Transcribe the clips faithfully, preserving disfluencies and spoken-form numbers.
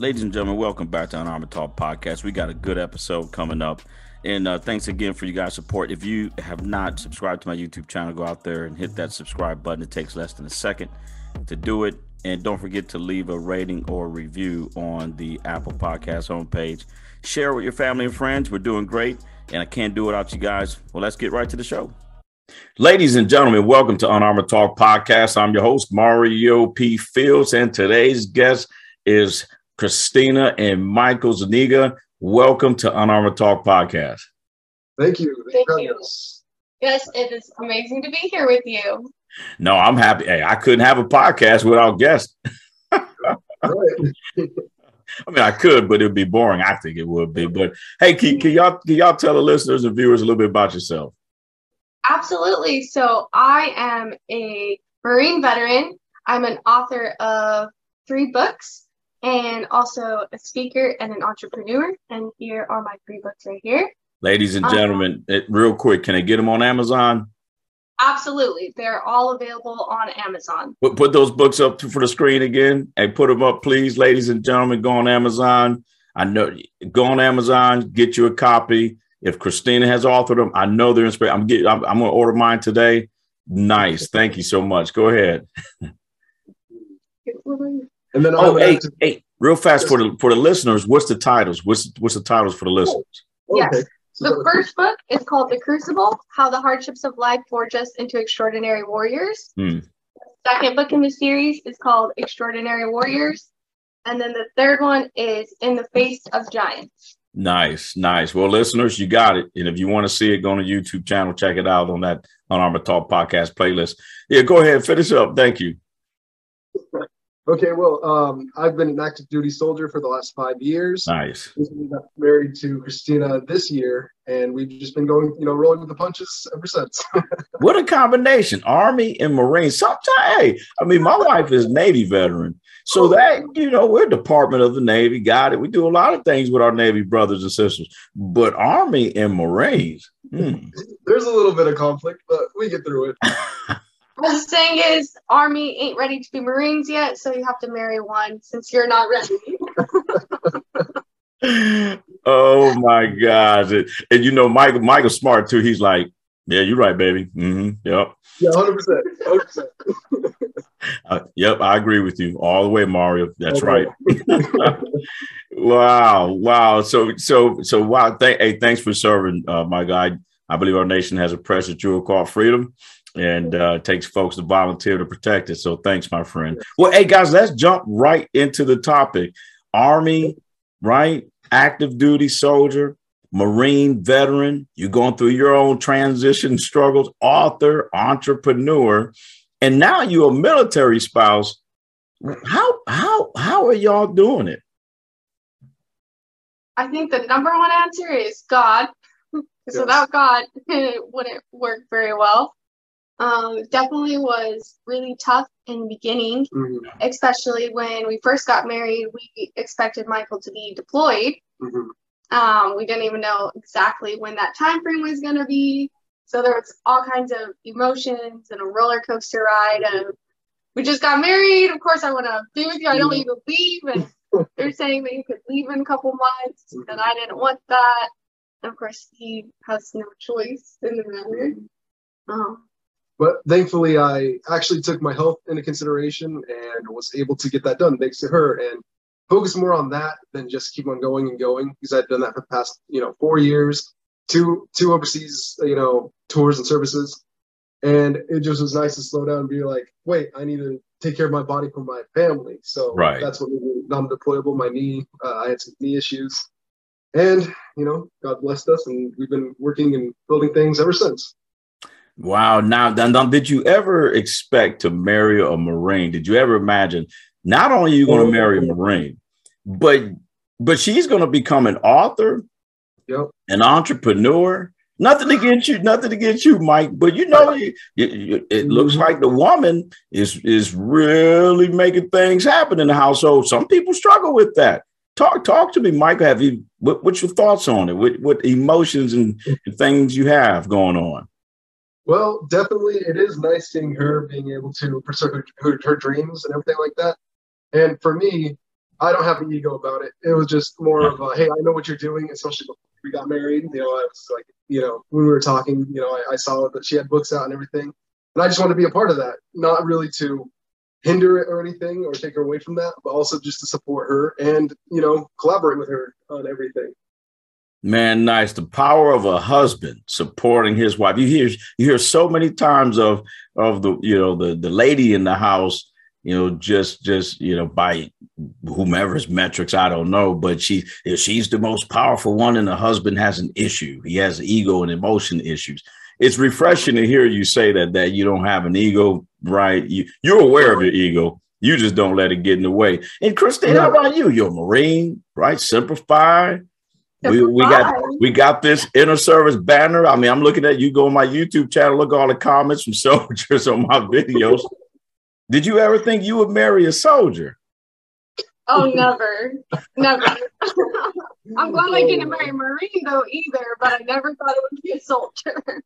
Ladies and gentlemen, welcome back to Unarmored Talk Podcast. We got a good episode coming up. And uh, thanks again for you guys' support. If you have not subscribed to my YouTube channel, go out there and hit that subscribe button. It takes less than a second to do it. And don't forget to leave a rating or review on the Apple Podcast homepage. Share with your family and friends. We're doing great, and I can't do it without you guys. Well, let's get right to the show. Ladies and gentlemen, welcome to Unarmored Talk Podcast. I'm your host, Mario P. Fields, and today's guest is Christina and Michael Zuniga. Welcome to Unarmored Talk Podcast. Thank you. Thank you. Yes, it is amazing to be here with you. No, I'm happy. Hey, I couldn't have a podcast without guests. I mean, I could, but it'd be boring. I think it would be. But hey, can, can y'all can y'all tell the listeners and viewers a little bit about yourself? Absolutely. So I am a Marine veteran. I'm an author of three books and also a speaker and an entrepreneur. And here are my three books right here. Ladies and gentlemen, um, it, real quick, can I get them on Amazon? Absolutely. They're all available on Amazon. Put, put those books up to, for the screen again. Hey, put them up, please. Ladies and gentlemen, go on Amazon. I know, go on Amazon, get you a copy. If Christina has authored them, I know they're inspired. I'm getting, I'm, I'm going to order mine today. Nice. Thank you so much. Go ahead. And then, oh, hey, to- hey, real fast for the, for the listeners. What's the titles? What's, what's the titles for the listeners? Yes. Okay. The first book is called The Crucible, How the Hardships of Life Forge Us into Extraordinary Warriors. Hmm. The second book in the series is called Extraordinary Warriors. And then the third one is In the Face of Giants. Nice, nice. Well, listeners, you got it. And if you want to see it, go on the YouTube channel, check it out on that Unarmored Talk Podcast playlist. Yeah, go ahead, finish up. Thank you. Okay, well, um, I've been an active duty soldier for the last five years. Nice. We got married to Christina this year, and we've just been going, you know, rolling with the punches ever since. What a combination, Army and Marine. Sometimes, hey, I mean, my wife is Navy veteran. So that, you know, we're Department of the Navy, got it. We do a lot of things with our Navy brothers and sisters, but Army and Marines. Hmm. There's a little bit of conflict, but we get through it. The thing is, Army ain't ready to be Marines yet, so you have to marry one since you're not ready. Oh, my gosh. And, and, you know, Michael, Michael's smart, too. He's like, yeah, you're right, baby. Mm-hmm. Yep. Yeah, one hundred percent. one hundred percent. Uh, yep, I agree with you all the way, Mario. That's okay. Right. Wow. Wow. So, so, so, wow. Th- hey, thanks for serving, uh, my guy. I believe our nation has a precious jewel called freedom. And uh, it takes folks to volunteer to protect it. So thanks, my friend. Well, hey, guys, let's jump right into the topic. Army, right? Active duty soldier, Marine veteran. You're going through your own transition struggles, author, entrepreneur. And now you're a military spouse. How, how, how are y'all doing it? I think the number one answer is God. Because yes. Without God, it wouldn't work very well. Um, definitely was really tough in the beginning, mm-hmm. especially when we first got married. We expected Michael to be deployed. Mm-hmm. Um, we didn't even know exactly when that time frame was going to be. So there was all kinds of emotions and a roller coaster ride. And we just got married. Of course, I want to be with you. I don't want you to leave. And they're saying that you could leave in a couple months, mm-hmm. and I didn't want that. And of course, he has no choice in the matter. Um, But thankfully, I actually took my health into consideration and was able to get that done thanks to her, and focus more on that than just keep on going and going, because I've done that for the past, you know, four years, two two overseas, you know, tours and services. And it just was nice to slow down and be like, wait, I need to take care of my body for my family. So right. That's what we were non-deployable, my knee. Uh, I had some knee issues. And, you know, God blessed us, and we've been working and building things ever since. Wow. Now, did you ever expect to marry a Marine? Did you ever imagine not only are you going to marry a Marine, but but she's going to become an author, yep. an entrepreneur? Nothing against you. Nothing against you, Mike. But, you know, it, it, it looks like the woman is is really making things happen in the household. Some people struggle with that. Talk talk to me, Michael. Have you what, what's your thoughts on it? What, what emotions and things you have going on? Well, definitely, it is nice seeing her being able to pursue her, her, her dreams and everything like that. And for me, I don't have the ego about it. It was just more of a, hey, I know what you're doing, especially before we got married. You know, I was like, you know, when we were talking, you know, I, I saw that she had books out and everything. And I just wanted to be a part of that, not really to hinder it or anything or take her away from that, but also just to support her and, you know, collaborate with her on everything. Man, nice. The power of a husband supporting his wife. You hear you hear so many times of of the, you know, the the lady in the house, you know, just just, you know, by whomever's metrics, I don't know. But she if she's the most powerful one and the husband has an issue. He has ego and emotion issues. It's refreshing to hear you say that, that you don't have an ego, right? You, you're aware of your ego. You just don't let it get in the way. And Christine, how about you? You're a Marine, right? Simplify. We, we got we got this inner service banner. I mean, I'm looking at you. Go on my YouTube channel. Look at all the comments from soldiers on my videos. Did you ever think you would marry a soldier? Oh, never, never. I'm glad I didn't marry a Marine though either, but I never thought it would be a soldier.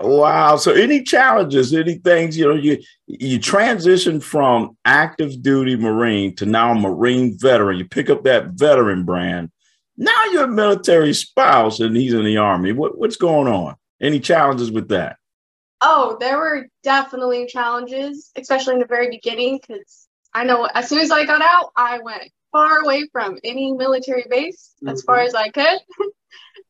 Wow. So, any challenges? Any things? You know, you you transition from active duty Marine to now Marine veteran. You pick up that veteran brand. Now you're a military spouse, and he's in the Army. What what's going on? Any challenges with that? Oh, there were definitely challenges, especially in the very beginning, because I know as soon as I got out, I went far away from any military base mm-hmm. as far as I could.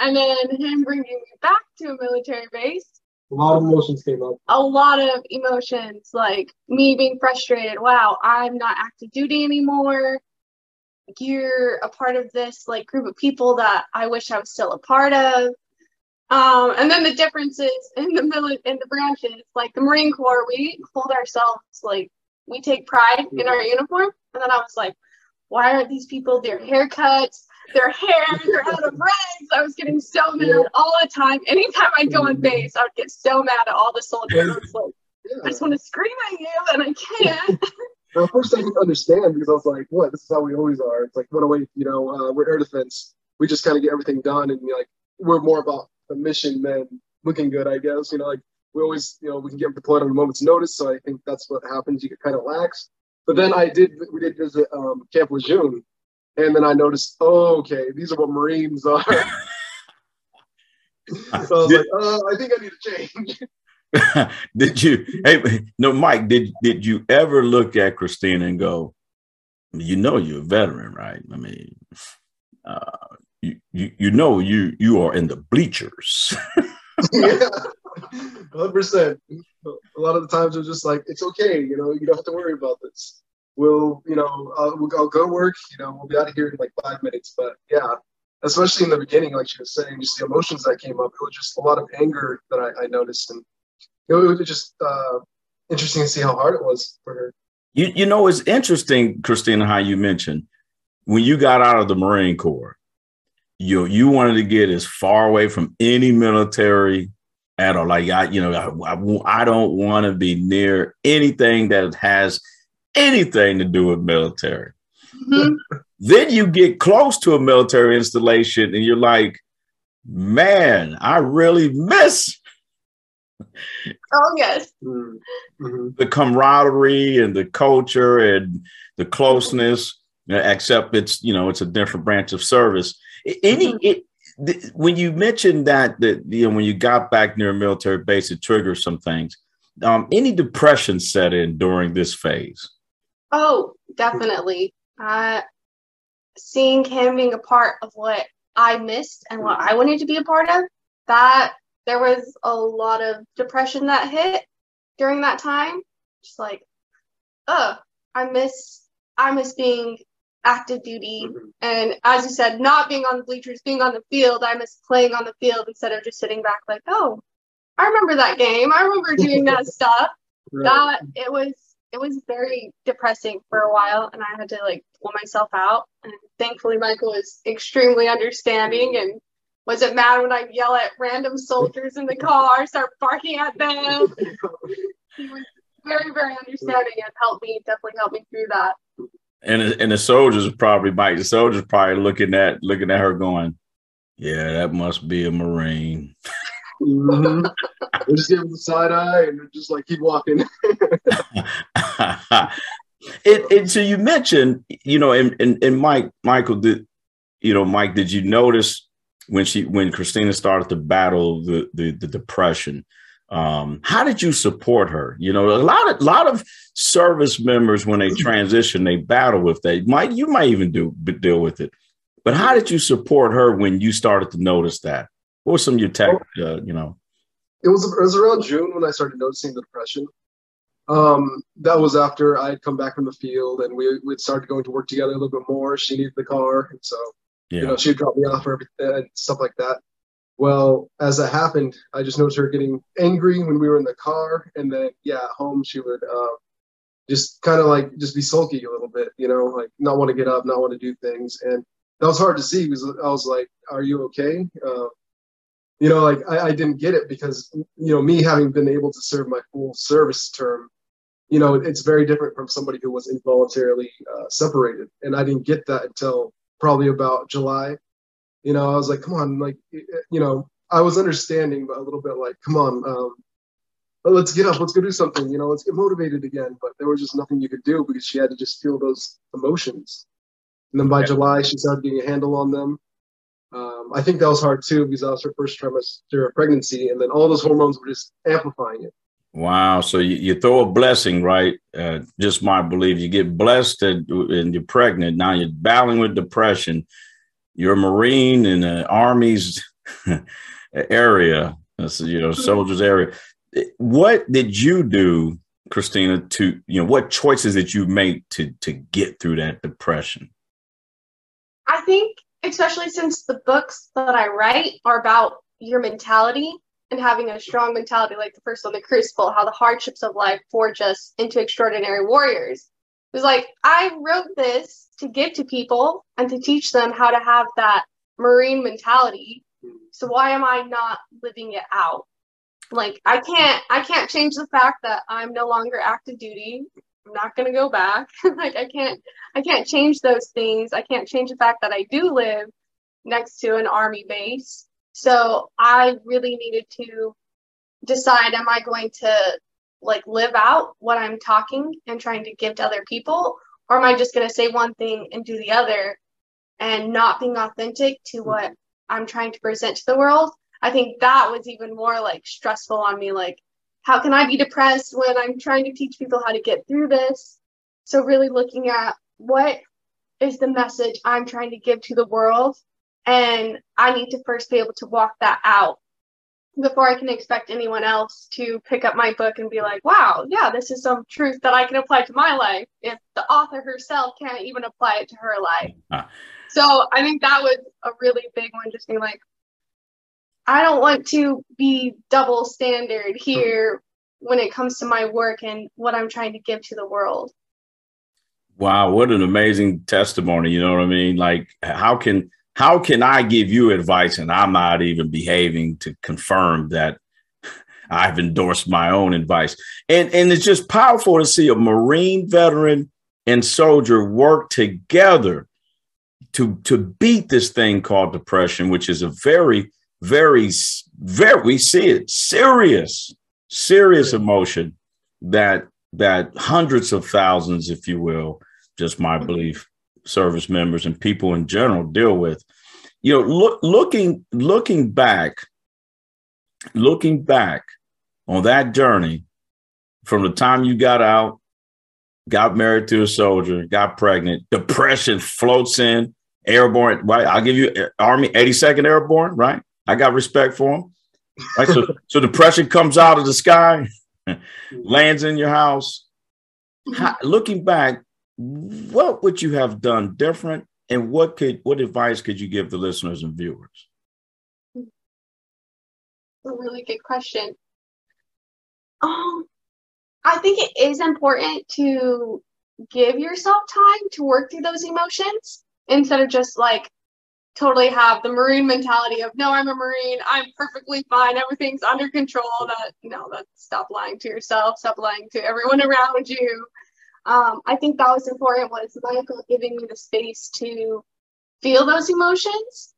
And then him bringing me back to a military base. A lot of emotions came up. A lot of emotions, like me being frustrated. Wow, I'm not active duty anymore. You're a part of this like group of people that I wish I was still a part of. Um, and then the differences in the mili- in the branches, like the Marine Corps, we hold ourselves like we take pride mm-hmm. in our uniform. And then I was like, why aren't these people their haircuts? Their hair, they're out of breath. I was getting so mad yeah. all the time. Anytime I'd go on base, I would get so mad at all the soldiers. I was like, yeah. I just want to scream at you, and I can't. Well, first I didn't understand because I was like, what? This is how we always are. It's like, what a way, you know, uh, we're air defense. We just kind of get everything done, and like we're more about the mission than looking good, I guess. You know, like we always, you know, we can get deployed on a moment's notice, so I think that's what happens. You get kind of lax. But then I did, we did visit um, Camp Lejeune. And then I noticed, oh, okay, these are what Marines are. So I was did, like, uh, I think I need to change. Did you? Hey, no, Mike, did did you ever look at Christina and go, you know, you're a veteran, right? I mean, uh, you, you you know, you you are in the bleachers. Yeah, one hundred percent. A lot of the times, I'm just like, it's okay, you know, you don't have to worry about this. We'll, you know, I'll, I'll go work, you know, we'll be out of here in like five minutes. But yeah, especially in the beginning, like she was saying, just the emotions that came up, it was just a lot of anger that I, I noticed. And it was just uh, interesting to see how hard it was for her. You, you know, it's interesting, Christina, how you mentioned when you got out of the Marine Corps, you you wanted to get as far away from any military at all. Like, I, you know, I, I, I don't want to be near anything that has anything to do with military. Mm-hmm. Then you get close to a military installation and you're like, man, I really miss. Oh, yes. Mm-hmm. The camaraderie and the culture and the closeness, except it's, you know, it's a different branch of service. Any, mm-hmm. it, th- when you mentioned that, that, you know, when you got back near a military base, it triggers some things. Um, any depression set in during this phase? Oh, definitely. Uh, seeing him being a part of what I missed and what I wanted to be a part of, that there was a lot of depression that hit during that time. Just like, oh, I miss, I miss being active duty. Mm-hmm. And as you said, not being on the bleachers, being on the field, I miss playing on the field instead of just sitting back like, oh, I remember that game. I remember doing that stuff. Right. That it was it was very depressing for a while, and I had to like pull myself out. And thankfully, Michael was extremely understanding and wasn't mad when I yell at random soldiers in the car, start barking at them. He was very, very understanding and helped me definitely helped me through that. And and the soldiers probably Mike. The soldiers probably looking at looking at her going, yeah, that must be a Marine. Mm-hmm. We'll just give him the side eye and just like keep walking. And, and so you mentioned, you know, and, and, and Mike, Michael, did, you know, Mike, did you notice when she, when Christina started to battle the, the, the depression, um, how did you support her? You know, a lot of, lot of service members, when they transition, they battle with that. Mike, you might even do deal with it, but how did you support her when you started to notice that? What were some of your tech, uh, you know? It was, it was around June when I started noticing the depression. Um, that was after I had come back from the field and we we'd started going to work together a little bit more. She needed the car. And so, yeah. you know, she'd drop me off for everything and stuff like that. Well, as that happened, I just noticed her getting angry when we were in the car. And then, yeah, at home, she would uh, just kind of like just be sulky a little bit, you know, like not want to get up, not want to do things. And that was hard to see because I was like, are you okay? Uh, you know, like I, I didn't get it because, you know, me having been able to serve my full service term, you know, it's very different from somebody who was involuntarily uh, separated. And I didn't get that until probably about July. You know, I was like, come on, like, you know, I was understanding, but a little bit like, come on, um, let's get up, let's go do something, you know, let's get motivated again. But there was just nothing you could do because she had to just feel those emotions. And then by okay. July, she started getting a handle on them. Um, I think that was hard too, because that was her first trimester of pregnancy. And then all those hormones were just amplifying it. Wow. So you, you throw a blessing, right? Uh, just my belief. You get blessed and, and you're pregnant. Now you're battling with depression. You're a Marine in the Army's area, that's, you know, soldiers area. What did you do, Christina, to, you know, what choices did you make to, to get through that depression? I think, especially since the books that I write are about your mentality and having a strong mentality, like the first one, The Crucible, how the hardships of life forge us into extraordinary warriors. It was like, I wrote this to give to people and to teach them how to have that Marine mentality. So why am I not living it out? Like, I can't, I can't change the fact that I'm no longer active duty. I'm not going to go back. Like, I can't, I can't change those things. I can't change the fact that I do live next to an Army base. So I really needed to decide, am I going to like live out what I'm talking and trying to give to other people? Or am I just going to say one thing and do the other and not being authentic to what I'm trying to present to the world? I think that was even more like stressful on me. Like, how can I be depressed when I'm trying to teach people how to get through this? So really looking at what is the message I'm trying to give to the world? And I need to first be able to walk that out before I can expect anyone else to pick up my book and be like, wow, yeah, this is some truth that I can apply to my life if the author herself can't even apply it to her life. Uh, so I think that was a really big one, just being like, I don't want to be double standard here when it comes to my work and what I'm trying to give to the world. Wow, what an amazing testimony. You know what I mean? Like, how can... How can I give you advice and I'm not even behaving to confirm that I've endorsed my own advice? And, and it's just powerful to see a Marine veteran and soldier work together to, to beat this thing called depression, which is a very, very, very, we see it, serious, serious emotion that, that hundreds of thousands, if you will, just my belief, service members and people in general deal with. You know, look, looking, looking back, looking back on that journey from the time you got out, got married to a soldier, got pregnant, depression floats in, airborne, right? I'll give you Army eighty-second Airborne, right? I got respect for them. Right? So, so depression comes out of the sky, lands in your house. How, looking back, what would you have done different, and what could what advice could you give the listeners and viewers? A really good question. Um, I think it is important to give yourself time to work through those emotions instead of just like totally have the Marine mentality of, no, I'm a Marine, I'm perfectly fine, everything's under control. That no, that's stop lying to yourself, stop lying to everyone around you. Um, I think that was important, was Michael giving me the space to feel those emotions.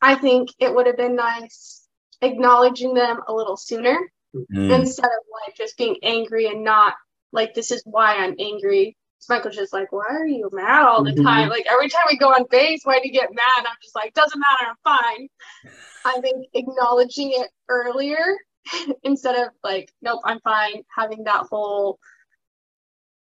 I think it would have been nice acknowledging them a little sooner mm-hmm. instead of like just being angry and not like, this is why I'm angry. So Michael's just like, why are you mad all the time? Like, every time we go on base, why do you get mad? I'm just like, doesn't matter, I'm fine. I think acknowledging it earlier instead of like, nope, I'm fine, having that whole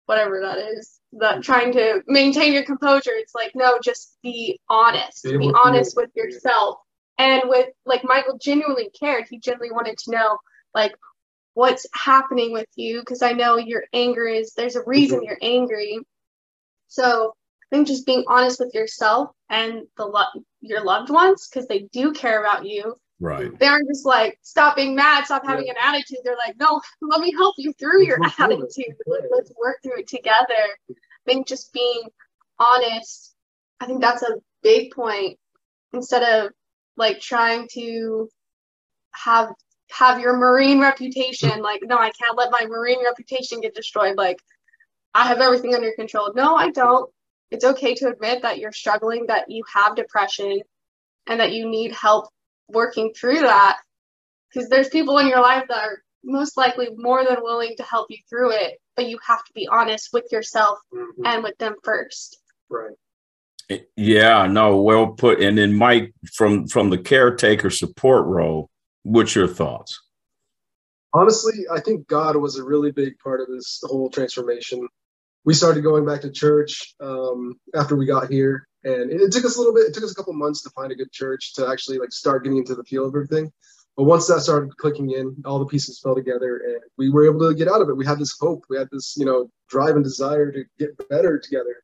whatever that is, that trying to maintain your composure. It's like, no, just be honest. Be, be honest with yourself. And with, like, Michael genuinely cared. He genuinely wanted to know, like, what's happening with you, because I know your anger is, there's a reason you're angry. So I think just being honest with yourself and the lo- your loved ones, because they do care about you. Right. They aren't just like, stop being mad, stop having yeah. an attitude. They're like, no, let me help you through your attitude. Let's work through it together. I think just being honest, I think that's a big point, instead of like trying to have have your Marine reputation, like, no, I can't let my Marine reputation get destroyed, like, I have everything under control. No, I don't. It's okay to admit that you're struggling, that you have depression, and that you need help working through that, because there's people in your life that are most likely more than willing to help you through it, but you have to be honest with yourself mm-hmm. and with them first. Right. Yeah, no, well put. And then Mike, from from the caretaker support role, what's your thoughts? Honestly, I think God was a really big part of this whole transformation. We started going back to church um, after we got here, and it, it took us a little bit. It took us a couple months to find a good church to actually like start getting into the feel of everything. But once that started clicking in, all the pieces fell together, and we were able to get out of it. We had this hope. We had this, you know, drive and desire to get better together,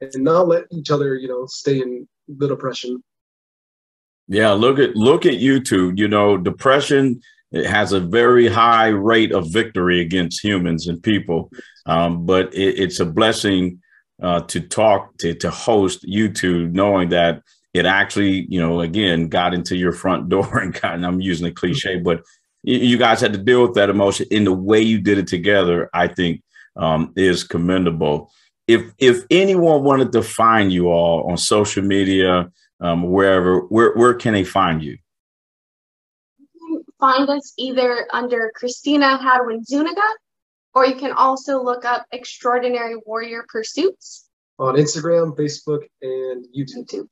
and not let each other, you know, stay in the depression. Yeah, look at look at you two. You know, depression, it has a very high rate of victory against humans and people, um, but it, it's a blessing uh, to talk to to host you two, knowing that it actually, you know, again, got into your front door and got. And I'm using a cliche, but you guys had to deal with that emotion in the way you did it together. I think um, is commendable. If if anyone wanted to find you all on social media, um, wherever, where where can they find you? You can find us either under Christina Hadwin Zuniga, or you can also look up Extraordinary Warrior Pursuits on Instagram, Facebook, and YouTube. YouTube.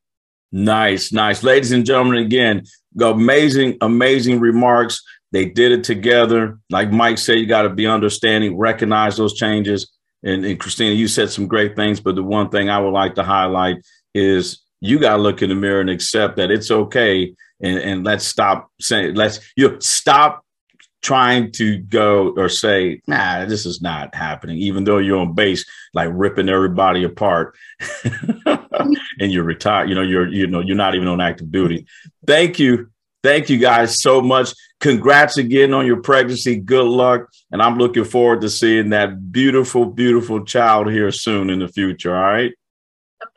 Nice, nice. Ladies and gentlemen, again, amazing, amazing remarks. They did it together. Like Mike said, you got to be understanding, recognize those changes. And, and Christina, you said some great things, but the one thing I would like to highlight is you got to look in the mirror and accept that it's okay. And, and let's stop saying, let's you stop trying to go or say, nah, this is not happening, even though you're on base, like ripping everybody apart and you're retired. You know, you're, you know, you're not even on active duty. Thank you. Thank you guys so much. Congrats again on your pregnancy. Good luck. And I'm looking forward to seeing that beautiful, beautiful child here soon in the future. All right.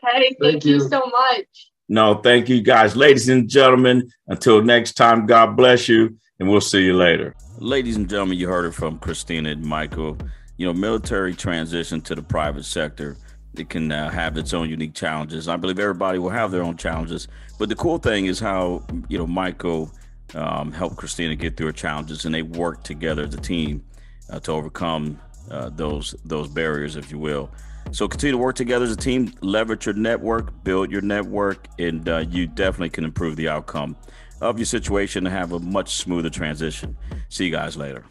Okay. Thank, thank you. you so much. No, thank you guys. Ladies and gentlemen, until next time, God bless you. And we'll see you later. Ladies and gentlemen, you heard it from Christina and Michael. You know, military transition to the private sector, it can uh, have its own unique challenges. I believe everybody will have their own challenges. But the cool thing is how, you know, Michael um, helped Christina get through her challenges, and they worked together as a team uh, to overcome uh, those those barriers, if you will. So continue to work together as a team, leverage your network, build your network, and uh, you definitely can improve the outcome of your situation and have a much smoother transition. See you guys later.